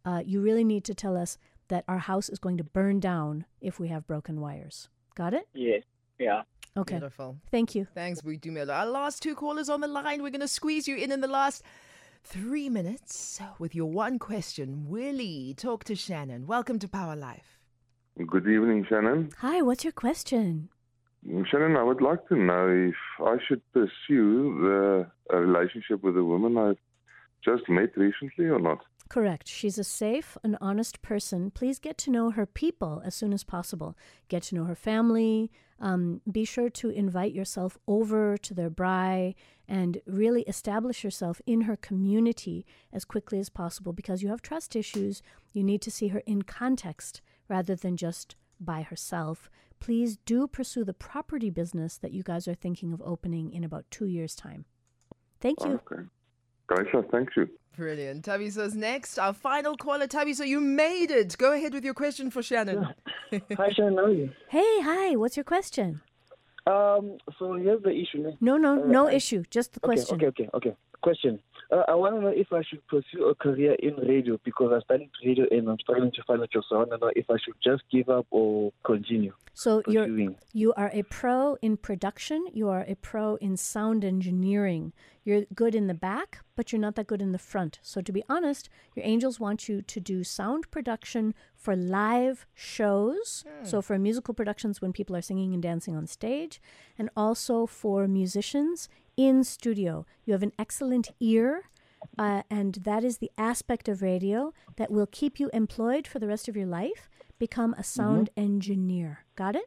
uh, you really need to tell us that our house is going to burn down if we have broken wires. Got it? Yes, yeah. Okay. Beautiful. Thank you. Thanks, Budumela. Our last two callers on the line. We're going to squeeze you in in the last... Three minutes with your one question. Willie, talk to Shannon. Welcome to Power Life. Good evening, Shannon. Hi, what's your question? Shannon, I would like to know if I should pursue the, a relationship with a woman I've just met recently or not. Correct. She's a safe and honest person. Please get to know her people as soon as possible. Get to know her family. Um, be sure to invite yourself over to their braai and really establish yourself in her community as quickly as possible because you have trust issues. You need to see her in context rather than just by herself. Please do pursue the property business that you guys are thinking of opening in about two years' time. Thank you. Okay. Gotcha. Thank you. Brilliant. Tabiso's next. Our final caller, Tabiso, you made it. Go ahead with your question for Shannon. Yeah. Hi, Shannon. How are you? Hey, hi. What's your question? Um. So here's the issue. No, no, no uh, issue. Just the okay, question. Okay, okay, okay. Question. Uh, I want to know if I should pursue a career in radio, because I studied radio and I'm struggling to find a job. So I want to know if I should just give up or continue. So pursuing. you're you are a pro in production. You are a pro in sound engineering. You're good in the back, but you're not that good in the front. So to be honest, your angels want you to do sound production for live shows. Hmm. So for musical productions when people are singing and dancing on stage, and also for musicians in studio. You have an excellent ear, uh, and that is the aspect of radio that will keep you employed for the rest of your life. Become a sound mm-hmm. engineer. Got it?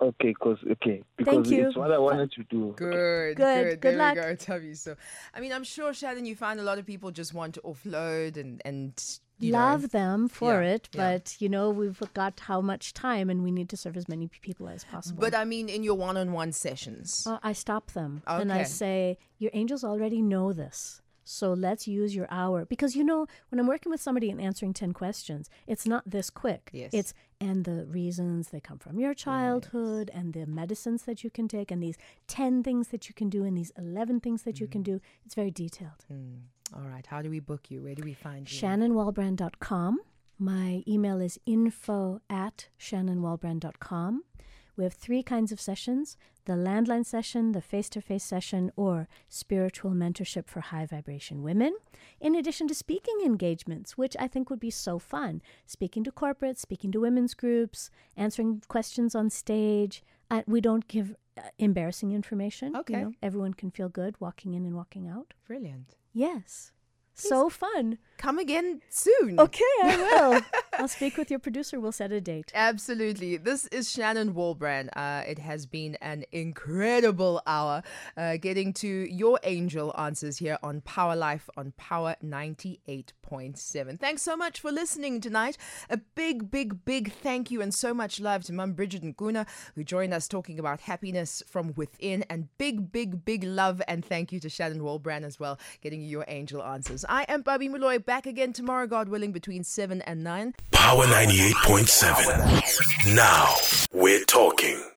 Okay, cause, okay. Because Thank you. It's what I wanted to do. Good, good, good. good there luck. we go, I tell you so. I mean, I'm sure, Shannon, you find a lot of people just want to offload and... and You Love know, them for yeah, it, but yeah. you know, we've got how much time and we need to serve as many people as possible. But I mean, in your one-on-one sessions. Uh, I stop them okay. and I say, your angels already know this, so let's use your hour. Because you know, when I'm working with somebody and answering ten questions, it's not this quick. Yes. It's, and the reasons they come from your childhood yes. and the medicines that you can take and these ten things that you can do and these eleven things that mm. you can do. It's very detailed. Mm. All right. How do we book you? Where do we find you? Shannon Walbrand dot com. My email is info at Shannon Walbrand dot com. We have three kinds of sessions: the landline session, the face-to-face session, or spiritual mentorship for high vibration women, in addition to speaking engagements, which I think would be so fun. Speaking to corporates, speaking to women's groups, answering questions on stage. Uh, we don't give uh, embarrassing information. Okay. You know, everyone can feel good walking in and walking out. Brilliant. Yes. Please. So fun. Come again soon. Okay, I will. I'll speak with your producer. We'll set a date. Absolutely. This is Shannon Walbrand. Uh, it has been an incredible hour uh, getting to your angel answers here on Power Life on Power ninety-eight point seven. Thanks so much for listening tonight. A big, big, big thank you and so much love to Mum Bridget and Guna, who joined us talking about happiness from within. And big, big, big love and thank you to Shannon Walbrand as well, getting you your angel answers. I am Bobby Molloy, back again tomorrow, God willing, between seven and nine. Power ninety-eight point seven. Now we're talking.